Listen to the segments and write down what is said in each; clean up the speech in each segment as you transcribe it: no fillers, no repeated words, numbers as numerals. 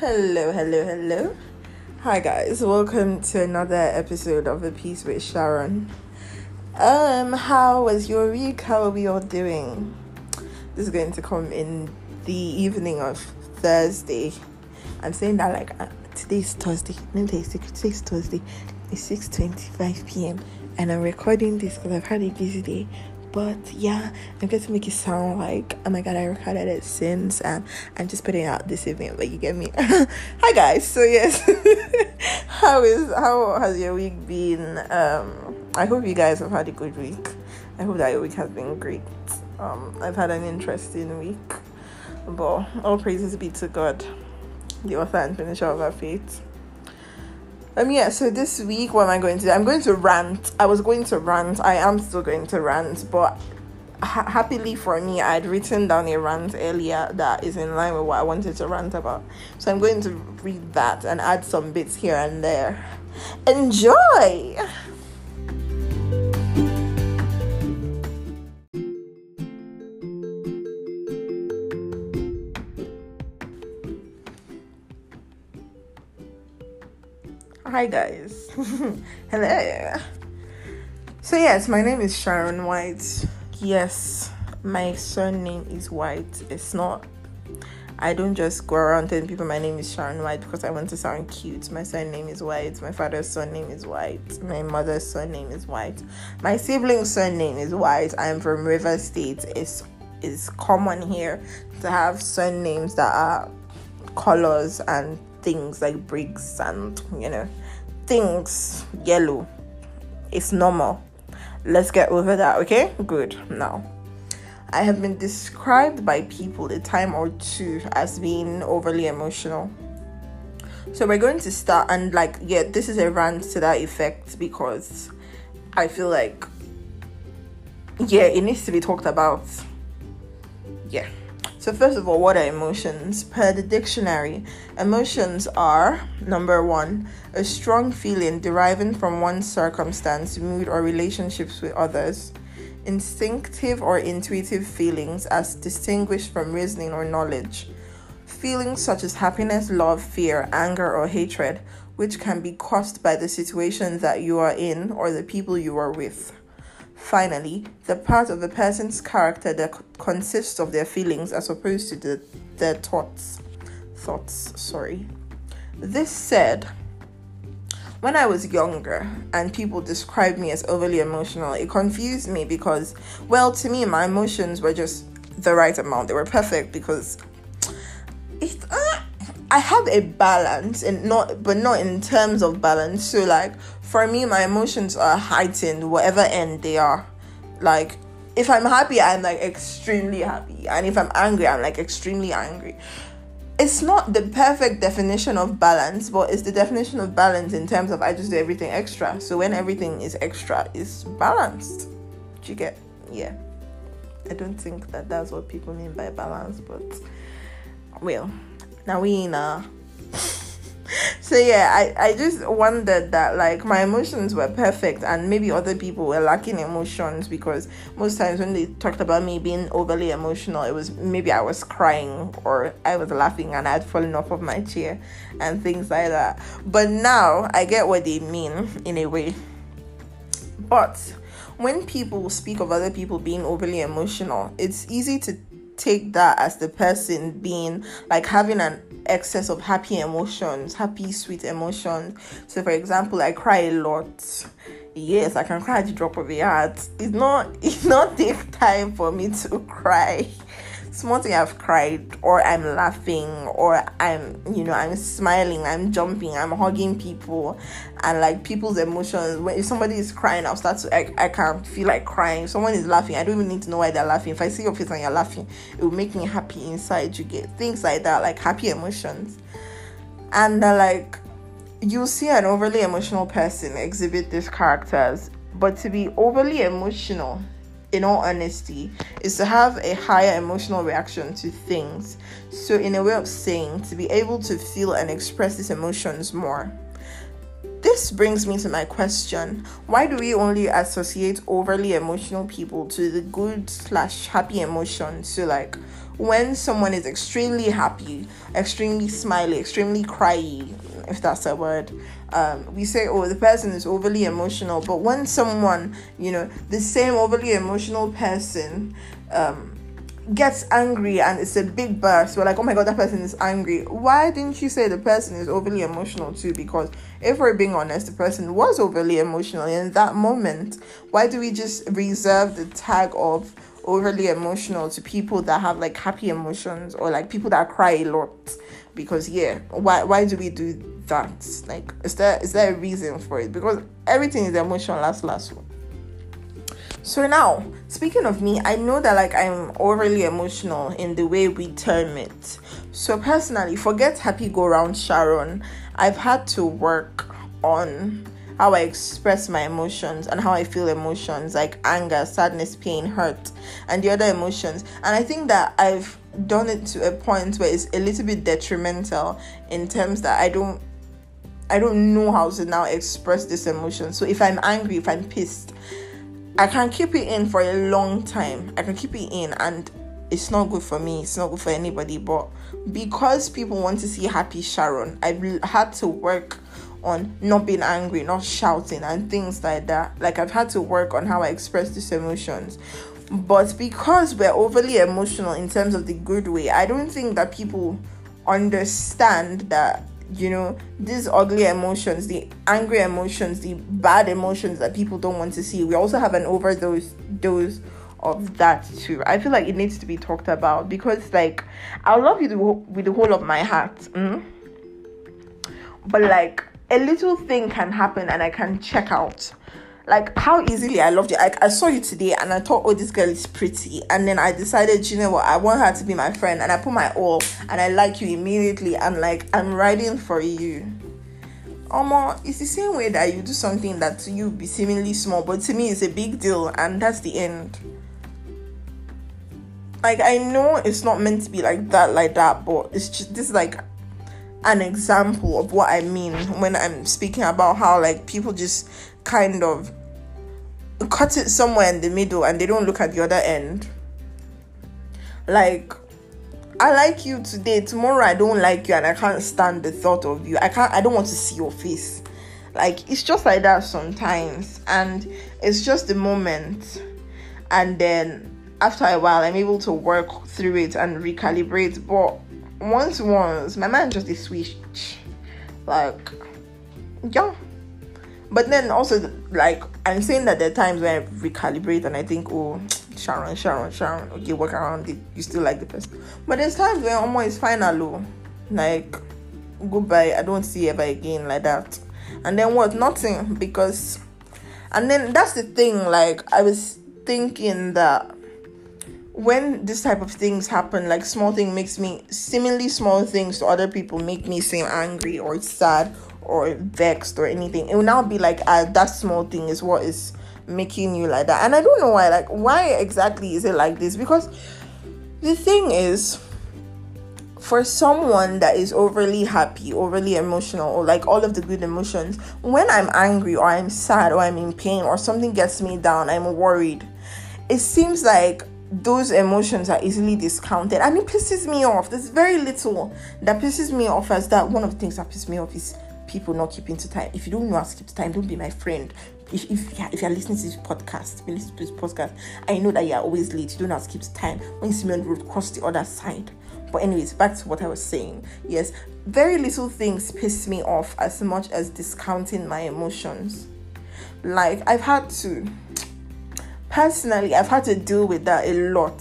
Hello. Hi guys, welcome to another episode of A Peace with Sharon. How was your week? How are we all doing? This is going to come in the evening of Thursday. I'm saying that like today's Thursday. No, today's Thursday. It's 6:25 p.m. and I'm recording this because I've had a busy day. But yeah, I'm going to make it sound like, oh my god, I recorded it since and I'm just putting it out this evening, but you get me. Hi guys, so yes, how has your week been? I hope you guys have had a good week. I hope that your week has been great. I've had an interesting week, but all praises be to God, the author and finisher of our faith. So this week, what am I going to do? I'm going to rant. I am still going to rant, but happily for me, I had written down a rant earlier that is in line with what I wanted to rant about. So I'm going to read that and add some bits here and there. Enjoy! Hi guys. Hello. So yes, my name is Sharon White. Yes, my surname is White. It's not, I don't just go around telling people my name is Sharon White because I want to sound cute. My surname is White. My father's surname is White. My mother's surname is White. My sibling's surname is White. I'm from Rivers State. It's common here to have surnames that are colors and things like bricks and things yellow. It's normal. Let's get over that, okay? Good. Now, I have been described by people a time or two as being overly emotional. So we're going to start and this is a rant to that effect because I feel like it needs to be talked about. Yeah. So first of all, what are emotions? Per the dictionary, emotions are, number one, a strong feeling deriving from one's circumstance, mood, or relationships with others. Instinctive or intuitive feelings as distinguished from reasoning or knowledge. Feelings such as happiness, love, fear, anger, or hatred, which can be caused by the situation that you are in or the people you are with. Finally, the part of a person's character that consists of their feelings as opposed to their thoughts. This said, when I was younger and people described me as overly emotional, it confused me because, to me, my emotions were just the right amount. They were perfect because I have a balance, but not in terms of balance. So for me, my emotions are heightened, whatever end they are. If I'm happy, I'm extremely happy. And if I'm angry, I'm extremely angry. It's not the perfect definition of balance, but it's the definition of balance in terms of I just do everything extra. So when everything is extra, it's balanced. Do you get? Yeah. I don't think that's what people mean by balance, but now we know. So I just wondered that my emotions were perfect and maybe other people were lacking emotions because most times when they talked about me being overly emotional, it was maybe I was crying or I was laughing and I had fallen off of my chair and things like that. But now I get what they mean in a way. But when people speak of other people being overly emotional, it's easy to take that as the person being having an excess of happy sweet emotions. So for example, I cry a lot. Yes, I can cry at the drop of a hat. It's not take time for me to cry. Small thing, I've cried, or I'm laughing, or I'm I'm smiling, I'm jumping, I'm hugging people, and people's emotions. When if somebody is crying, I'll start to I can't feel like crying. If someone is laughing, I don't even need to know why they're laughing. If I see your face and you're laughing, it will make me happy inside. You get things like that, happy emotions, and you'll see an overly emotional person exhibit these characters. But to be overly emotional, in all honesty, is to have a higher emotional reaction to things. So in a way of saying, to be able to feel and express these emotions more. This This brings me to my question. Why do we only associate overly emotional people to the good/happy emotion? So like when someone is extremely happy, extremely smiley, extremely cryy, if that's a word, we say, oh, the person is overly emotional. But when someone, you know, the same overly emotional person gets angry and it's a big burst, we're like, oh my god, that person is angry. Why didn't you say the person is overly emotional too? Because if we're being honest, the person was overly emotional in that moment. Why do we just reserve the tag of overly emotional to people that have like happy emotions, or like people that cry a lot? Because yeah, why do we do that? Like, is there a reason for it? Because everything is emotional last. So now, speaking of me, I know that like I'm overly emotional in the way we term it. So personally, forget happy-go-round Sharon. I've had to work on how I express my emotions and how I feel emotions like anger, sadness, pain, hurt, and the other emotions. And I think that I've done it to a point where it's a little bit detrimental in terms that I don't know how to now express this emotion. So if I'm angry, if I'm pissed, I can keep it in for a long time. I can keep it in, and it's not good for me. It's not good for anybody. But because people want to see happy Sharon, I've had to work on not being angry, not shouting, and things like that. Like, I've had to work on how I express these emotions. But because we're overly emotional in terms of the good way, I don't think that people understand that, you know, these ugly emotions, the angry emotions, the bad emotions that people don't want to see, we also have an overdose of that too. I feel like it needs to be talked about, because like, I love you with the whole of my heart, but like, a little thing can happen and I can check out. Like, how easily I loved you. Like, I saw you today and I thought, oh, this girl is pretty. And then I decided, you know what, I want her to be my friend. And I put my all and I like you immediately. I'm like, I'm riding for you. It's the same way that you do something that to you be seemingly small, but to me it's a big deal, and that's the end. Like, I know it's not meant to be like that, but it's just this like an example of what I mean when I'm speaking about how like people just kind of cut it somewhere in the middle and they don't look at the other end. Like, I like you today, tomorrow I don't like you and I can't stand the thought of you. I don't want to see your face. Like, it's just like that sometimes, and it's just the moment. And then after a while I'm able to work through it and recalibrate. But once my mind just is switched. Like, yeah. But then also, like, I'm saying that there are times when I recalibrate and I think, oh, Sharon, okay, work around it, you still like the person. But there's times when Omo is final, like, goodbye, I don't see you ever again, like that. And then what? Nothing. Because, and then that's the thing, like, I was thinking that when this type of things happen, like, seemingly small things to other people make me seem angry or sad or vexed or anything. It will now be like, that small thing is what is making you like that. And I don't know why. Like, why exactly is it like this? Because the thing is, for someone that is overly happy, overly emotional, or like all of the good emotions, when I'm angry or I'm sad or I'm in pain or something gets me down, I'm worried, it seems like those emotions are easily discounted, and it pisses me off. There's very little that pisses me off as that. One of the things that pisses me off is people not keeping to time. If you don't know how to keep to time, don't be my friend. If you're listening to this podcast, I know that you're always late. You don't know how to keep to time. When you see me on the road, cross the other side. But anyways, back to what I was saying. Yes, very little things piss me off as much as discounting my emotions. Like, I've had to deal with that a lot.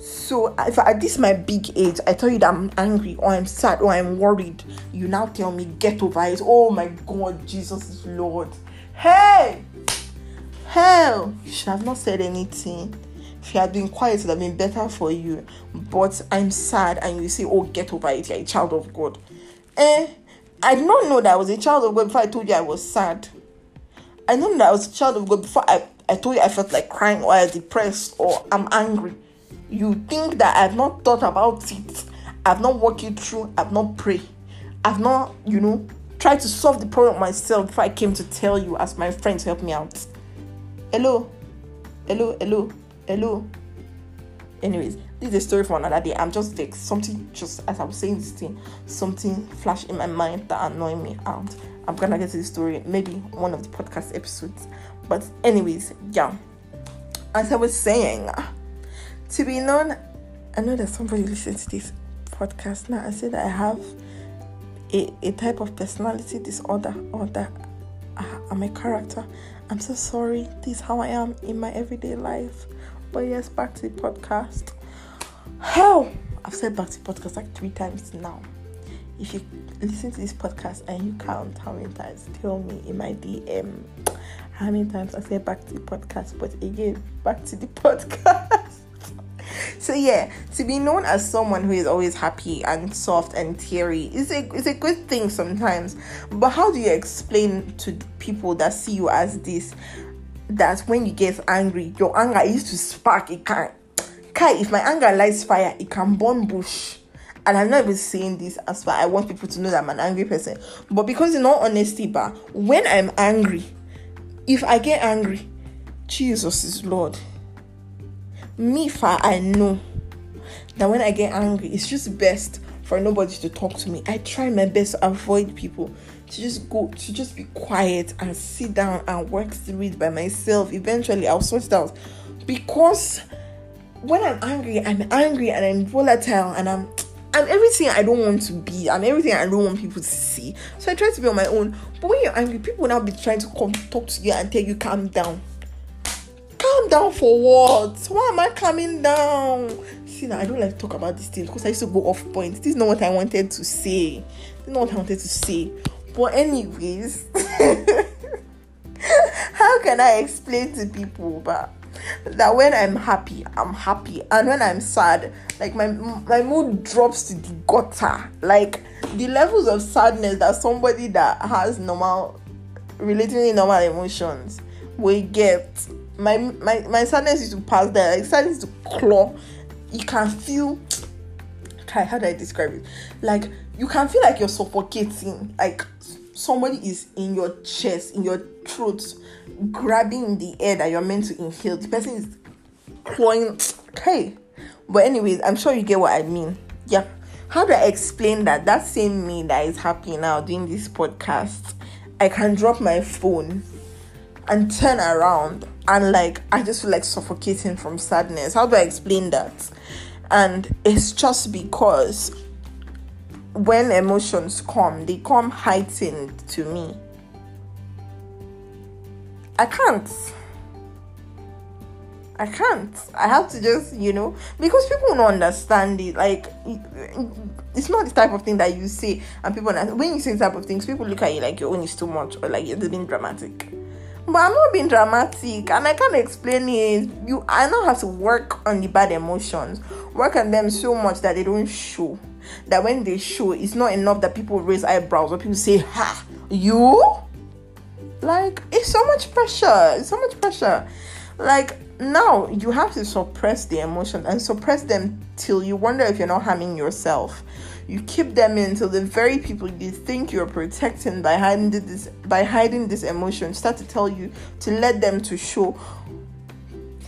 So if at this my big age I tell you that I'm angry or I'm sad or I'm worried, you now tell me get over it. Oh my god, Jesus is Lord. Hey, hell, you should have not said anything. If you had been quiet, it would have been better for you. But I'm sad and you say, oh, get over it, you're a child of God. I did not know that I was a child of God before I told you I was sad. I didn't know that I was a child of God before I told you I felt like crying or I was depressed or I'm angry. You think that I've not thought about it, I've not walked you through, I've not prayed, I've not, try to solve the problem myself before I came to tell you as my friend to help me out. Hello. Anyways, this is a story for another day. I'm just like something, just as I was saying this thing, something flashed in my mind that annoyed me out. I'm gonna get to this story maybe one of the podcast episodes. But anyways, yeah. As I was saying, to be known, I know that somebody listens to this podcast now. I said that I have a type of personality disorder, or that I'm a character. I'm so sorry. This is how I am in my everyday life. But yes, back to the podcast. Hell, I've said back to the podcast like 3 times now. If you listen to this podcast and you count how many times, tell me in my DM how many times I said back to the podcast. But again, back to the podcast. So yeah, to be known as someone who is always happy and soft and teary is a good thing sometimes. But how do you explain to people that see you as this, that when you get angry, your anger used to spark? It can, if my anger lights fire, it can burn bush. And I'm not even saying this as far, I want people to know that I'm an angry person, but because in all honesty, but when I'm angry, if I get angry, Jesus is Lord. Me far, I know that when I get angry, it's just best for nobody to talk to me. I try my best to avoid people, to just be quiet and sit down and work through it by myself. Eventually, I'll sort it out, because when I'm angry and I'm volatile and I'm everything I don't want to be. I'm everything I don't want people to see. So I try to be on my own. But when you're angry, people will now be trying to come talk to you and tell you, calm down. Calm down for what? Why am I calming down? See, now I don't like to talk about these things because I used to go off point. This is not what I wanted to say. But anyways, how can I explain to people that when I'm happy, and when I'm sad, like my mood drops to the gutter? Like the levels of sadness that somebody that has relatively normal emotions will get. My sadness is to pass there. Like sadness to claw. You can feel. How do I describe it? Like you can feel like you're suffocating. Like somebody is in your chest, in your throat, grabbing the air that you're meant to inhale. The person is clawing. Hey, but anyways, I'm sure you get what I mean. Yeah. How do I explain that same me that is happy now doing this podcast? I can drop my phone and turn around and like I just feel like suffocating from sadness. How do I explain that? And it's just because when emotions come, they come heightened to me. I can't. I have to just, because people don't understand it. Like, it's not the type of thing that you say. And people, when you say type of things, people look at you like your own is too much, or like you're being dramatic. But I'm not being dramatic, and I can't explain it. I now have to work on the bad emotions. Work on them so much that they don't show. That when they show, it's not enough that people raise eyebrows or people say, ha, you? Like, it's so much pressure. Like, now you have to suppress the emotion and suppress them till you wonder if you're not harming yourself. You keep them in till the very people you think you're protecting by hiding this emotion start to tell you to let them to show.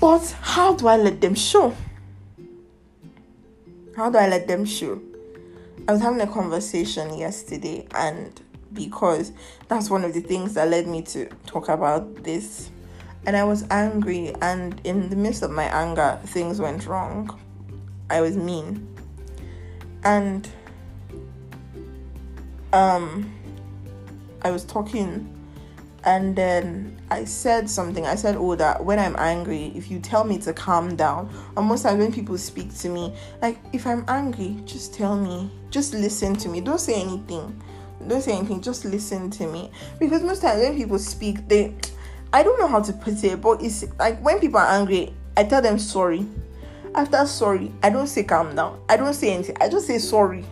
But how do I let them show? I was having a conversation yesterday, and because that's one of the things that led me to talk about this. And I was angry, and in the midst of my anger, things went wrong. I was mean. And I was talking, and then I said something. I said, oh, that when I'm angry, if you tell me to calm down, and most times when people speak to me, like, if I'm angry, just tell me. Just listen to me. Don't say anything. Just listen to me. Because most times when people speak, I don't know how to put it, but it's like when people are angry, I tell them sorry. After sorry, I don't say calm down. I don't say anything. I just say sorry.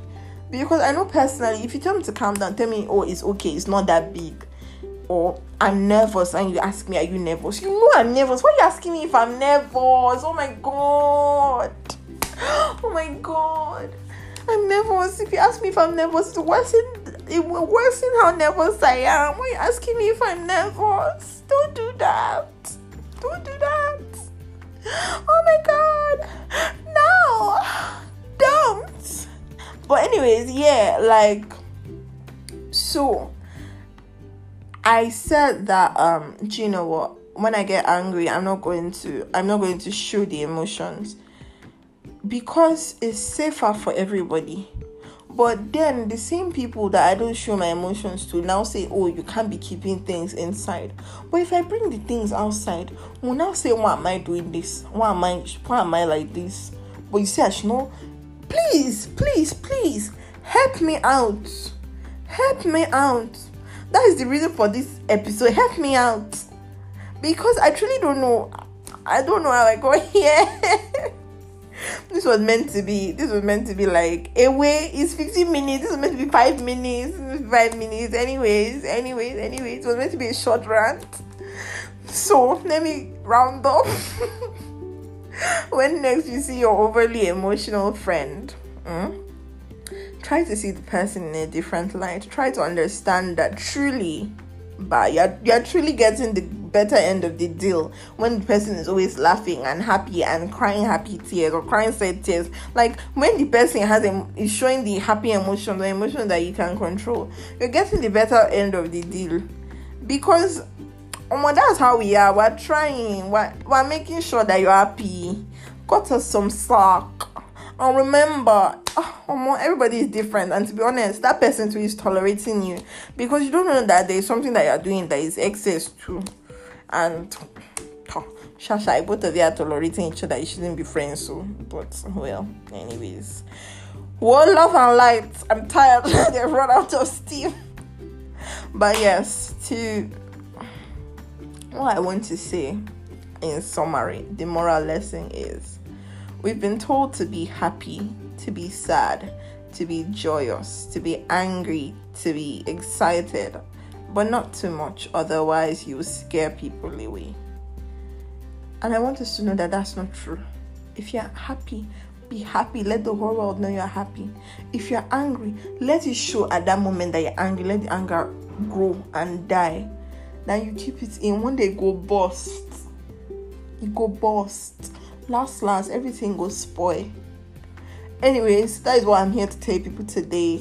Because I know personally, if you tell me to calm down, tell me, oh, it's okay, it's not that big. Or I'm nervous, and you ask me, are you nervous? You know I'm nervous. Why are you asking me if I'm nervous? Oh my God. I'm nervous. If you ask me if I'm nervous, it's the worst thing It will worsen how nervous I am. Why are you asking me if I'm nervous? Don't do that. Don't do that. Oh my God. No. Don't. But anyways, yeah, like, so I said that do you know what? When I get angry, I'm not going to show the emotions, because it's safer for everybody. But then the same people that I don't show my emotions to now say, oh, you can't be keeping things inside. But if I bring the things outside, we'll now say, why am I doing this? Why am I like this? But you say, no, please help me out. Help me out. That is the reason for this episode. Help me out. Because I truly don't know. I don't know how I got here. This was meant to be like a way. It's 15 minutes. This was meant to be 5 minutes. 5 minutes. Anyways. It was meant to be a short rant. So let me round up. When next you see your overly emotional friend, try to see the person in a different light. Try to understand that truly, but you're truly getting the better end of the deal when the person is always laughing and happy and crying happy tears or crying sad tears. Like, when the person is showing the happy emotion, the emotion that you can control, you're getting the better end of the deal. Because that's how we are. We're trying. We're making sure that you're happy. Got us some slack. And remember, everybody is different, and to be honest, that person too is tolerating you, because you don't know that there is something that you're doing that is excess too. And both of you are tolerating each other. You shouldn't be friends, so. But well, anyways, one love and light. I'm tired. They've run out of steam. But yes, to what I want to say in summary, the moral lesson is, we've been told to be happy, to be sad, to be joyous, to be angry, to be excited, but not too much, otherwise you will scare people away. And I want us to know that that's not true. If you're happy, be happy. Let the whole world know you're happy. If you're angry, let it show at that moment that you're angry. Let the anger grow and die. Then you keep it in. One day it go bust. It go bust. Last, everything goes spoil. Anyways, that is what I'm here to tell people today.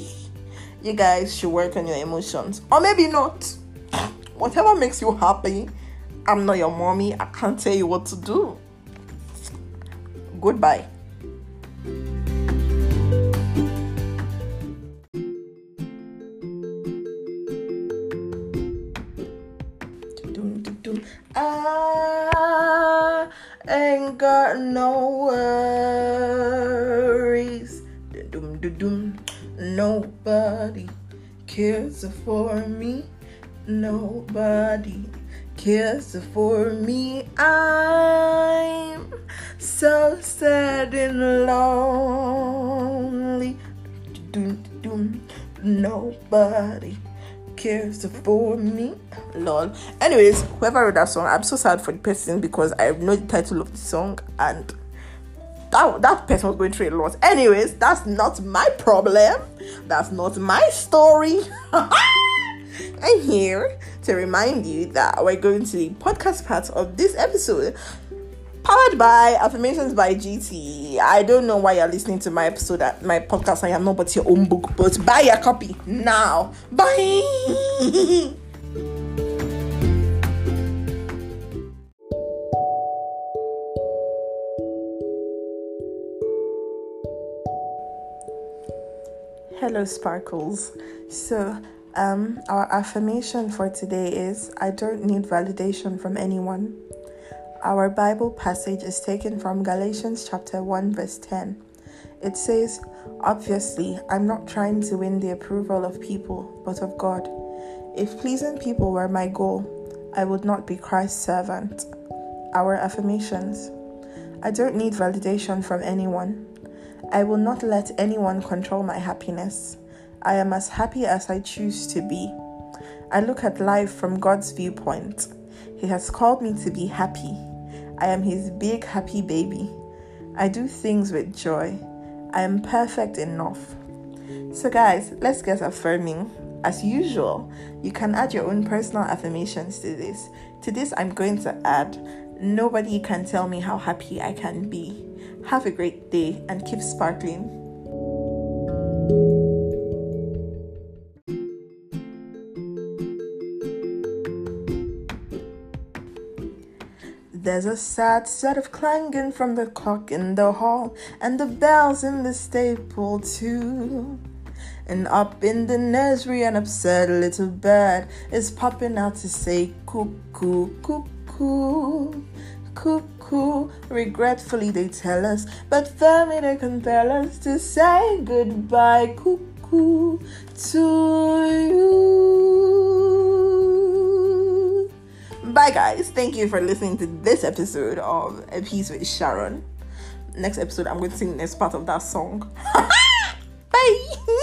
You guys should work on your emotions. Or maybe not. Whatever makes you happy. I'm not your mommy. I can't tell you what to do. Goodbye. I ain't got no worries. Nobody cares for me. Nobody cares for me. I'm so sad and lonely. Nobody cares for me. Lol. Anyways, whoever wrote that song, I'm so sad for the person, because I know the title of the song, and that person was going through a lot. Anyways, that's not my problem. That's not my story. I'm here to remind you that we're going to the podcast part of this episode, powered by Affirmations by GT. I don't know why you're listening to my episode at my podcast. I am not but your own book, but buy your copy now. Bye. Hello Sparkles. So our affirmation for today is, I don't need validation from anyone. Our Bible passage is taken from Galatians chapter 1 verse 10. It says, obviously I'm not trying to win the approval of people, but of God. If pleasing people were my goal, I would not be Christ's servant. Our affirmations. I don't need validation from anyone. I will not let anyone control my happiness. I am as happy as I choose to be. I look at life from God's viewpoint. He has called me to be happy. I am His big happy baby. I do things with joy. I am perfect enough. So guys, let's get affirming. As usual, you can add your own personal affirmations to this. To this, I'm going to add, nobody can tell me how happy I can be. Have a great day and keep sparkling. There's a sad set of clanging from the clock in the hall and the bells in the stable too. And up in the nursery, an upset little bird is popping out to say cuckoo, cuckoo, cuckoo. Regretfully they tell us, but firmly they compel us to say goodbye, cuckoo, to you. Bye guys, thank you for listening to this episode of A Peace with Sharon. Next episode, I'm going to sing the next part of that song. Bye.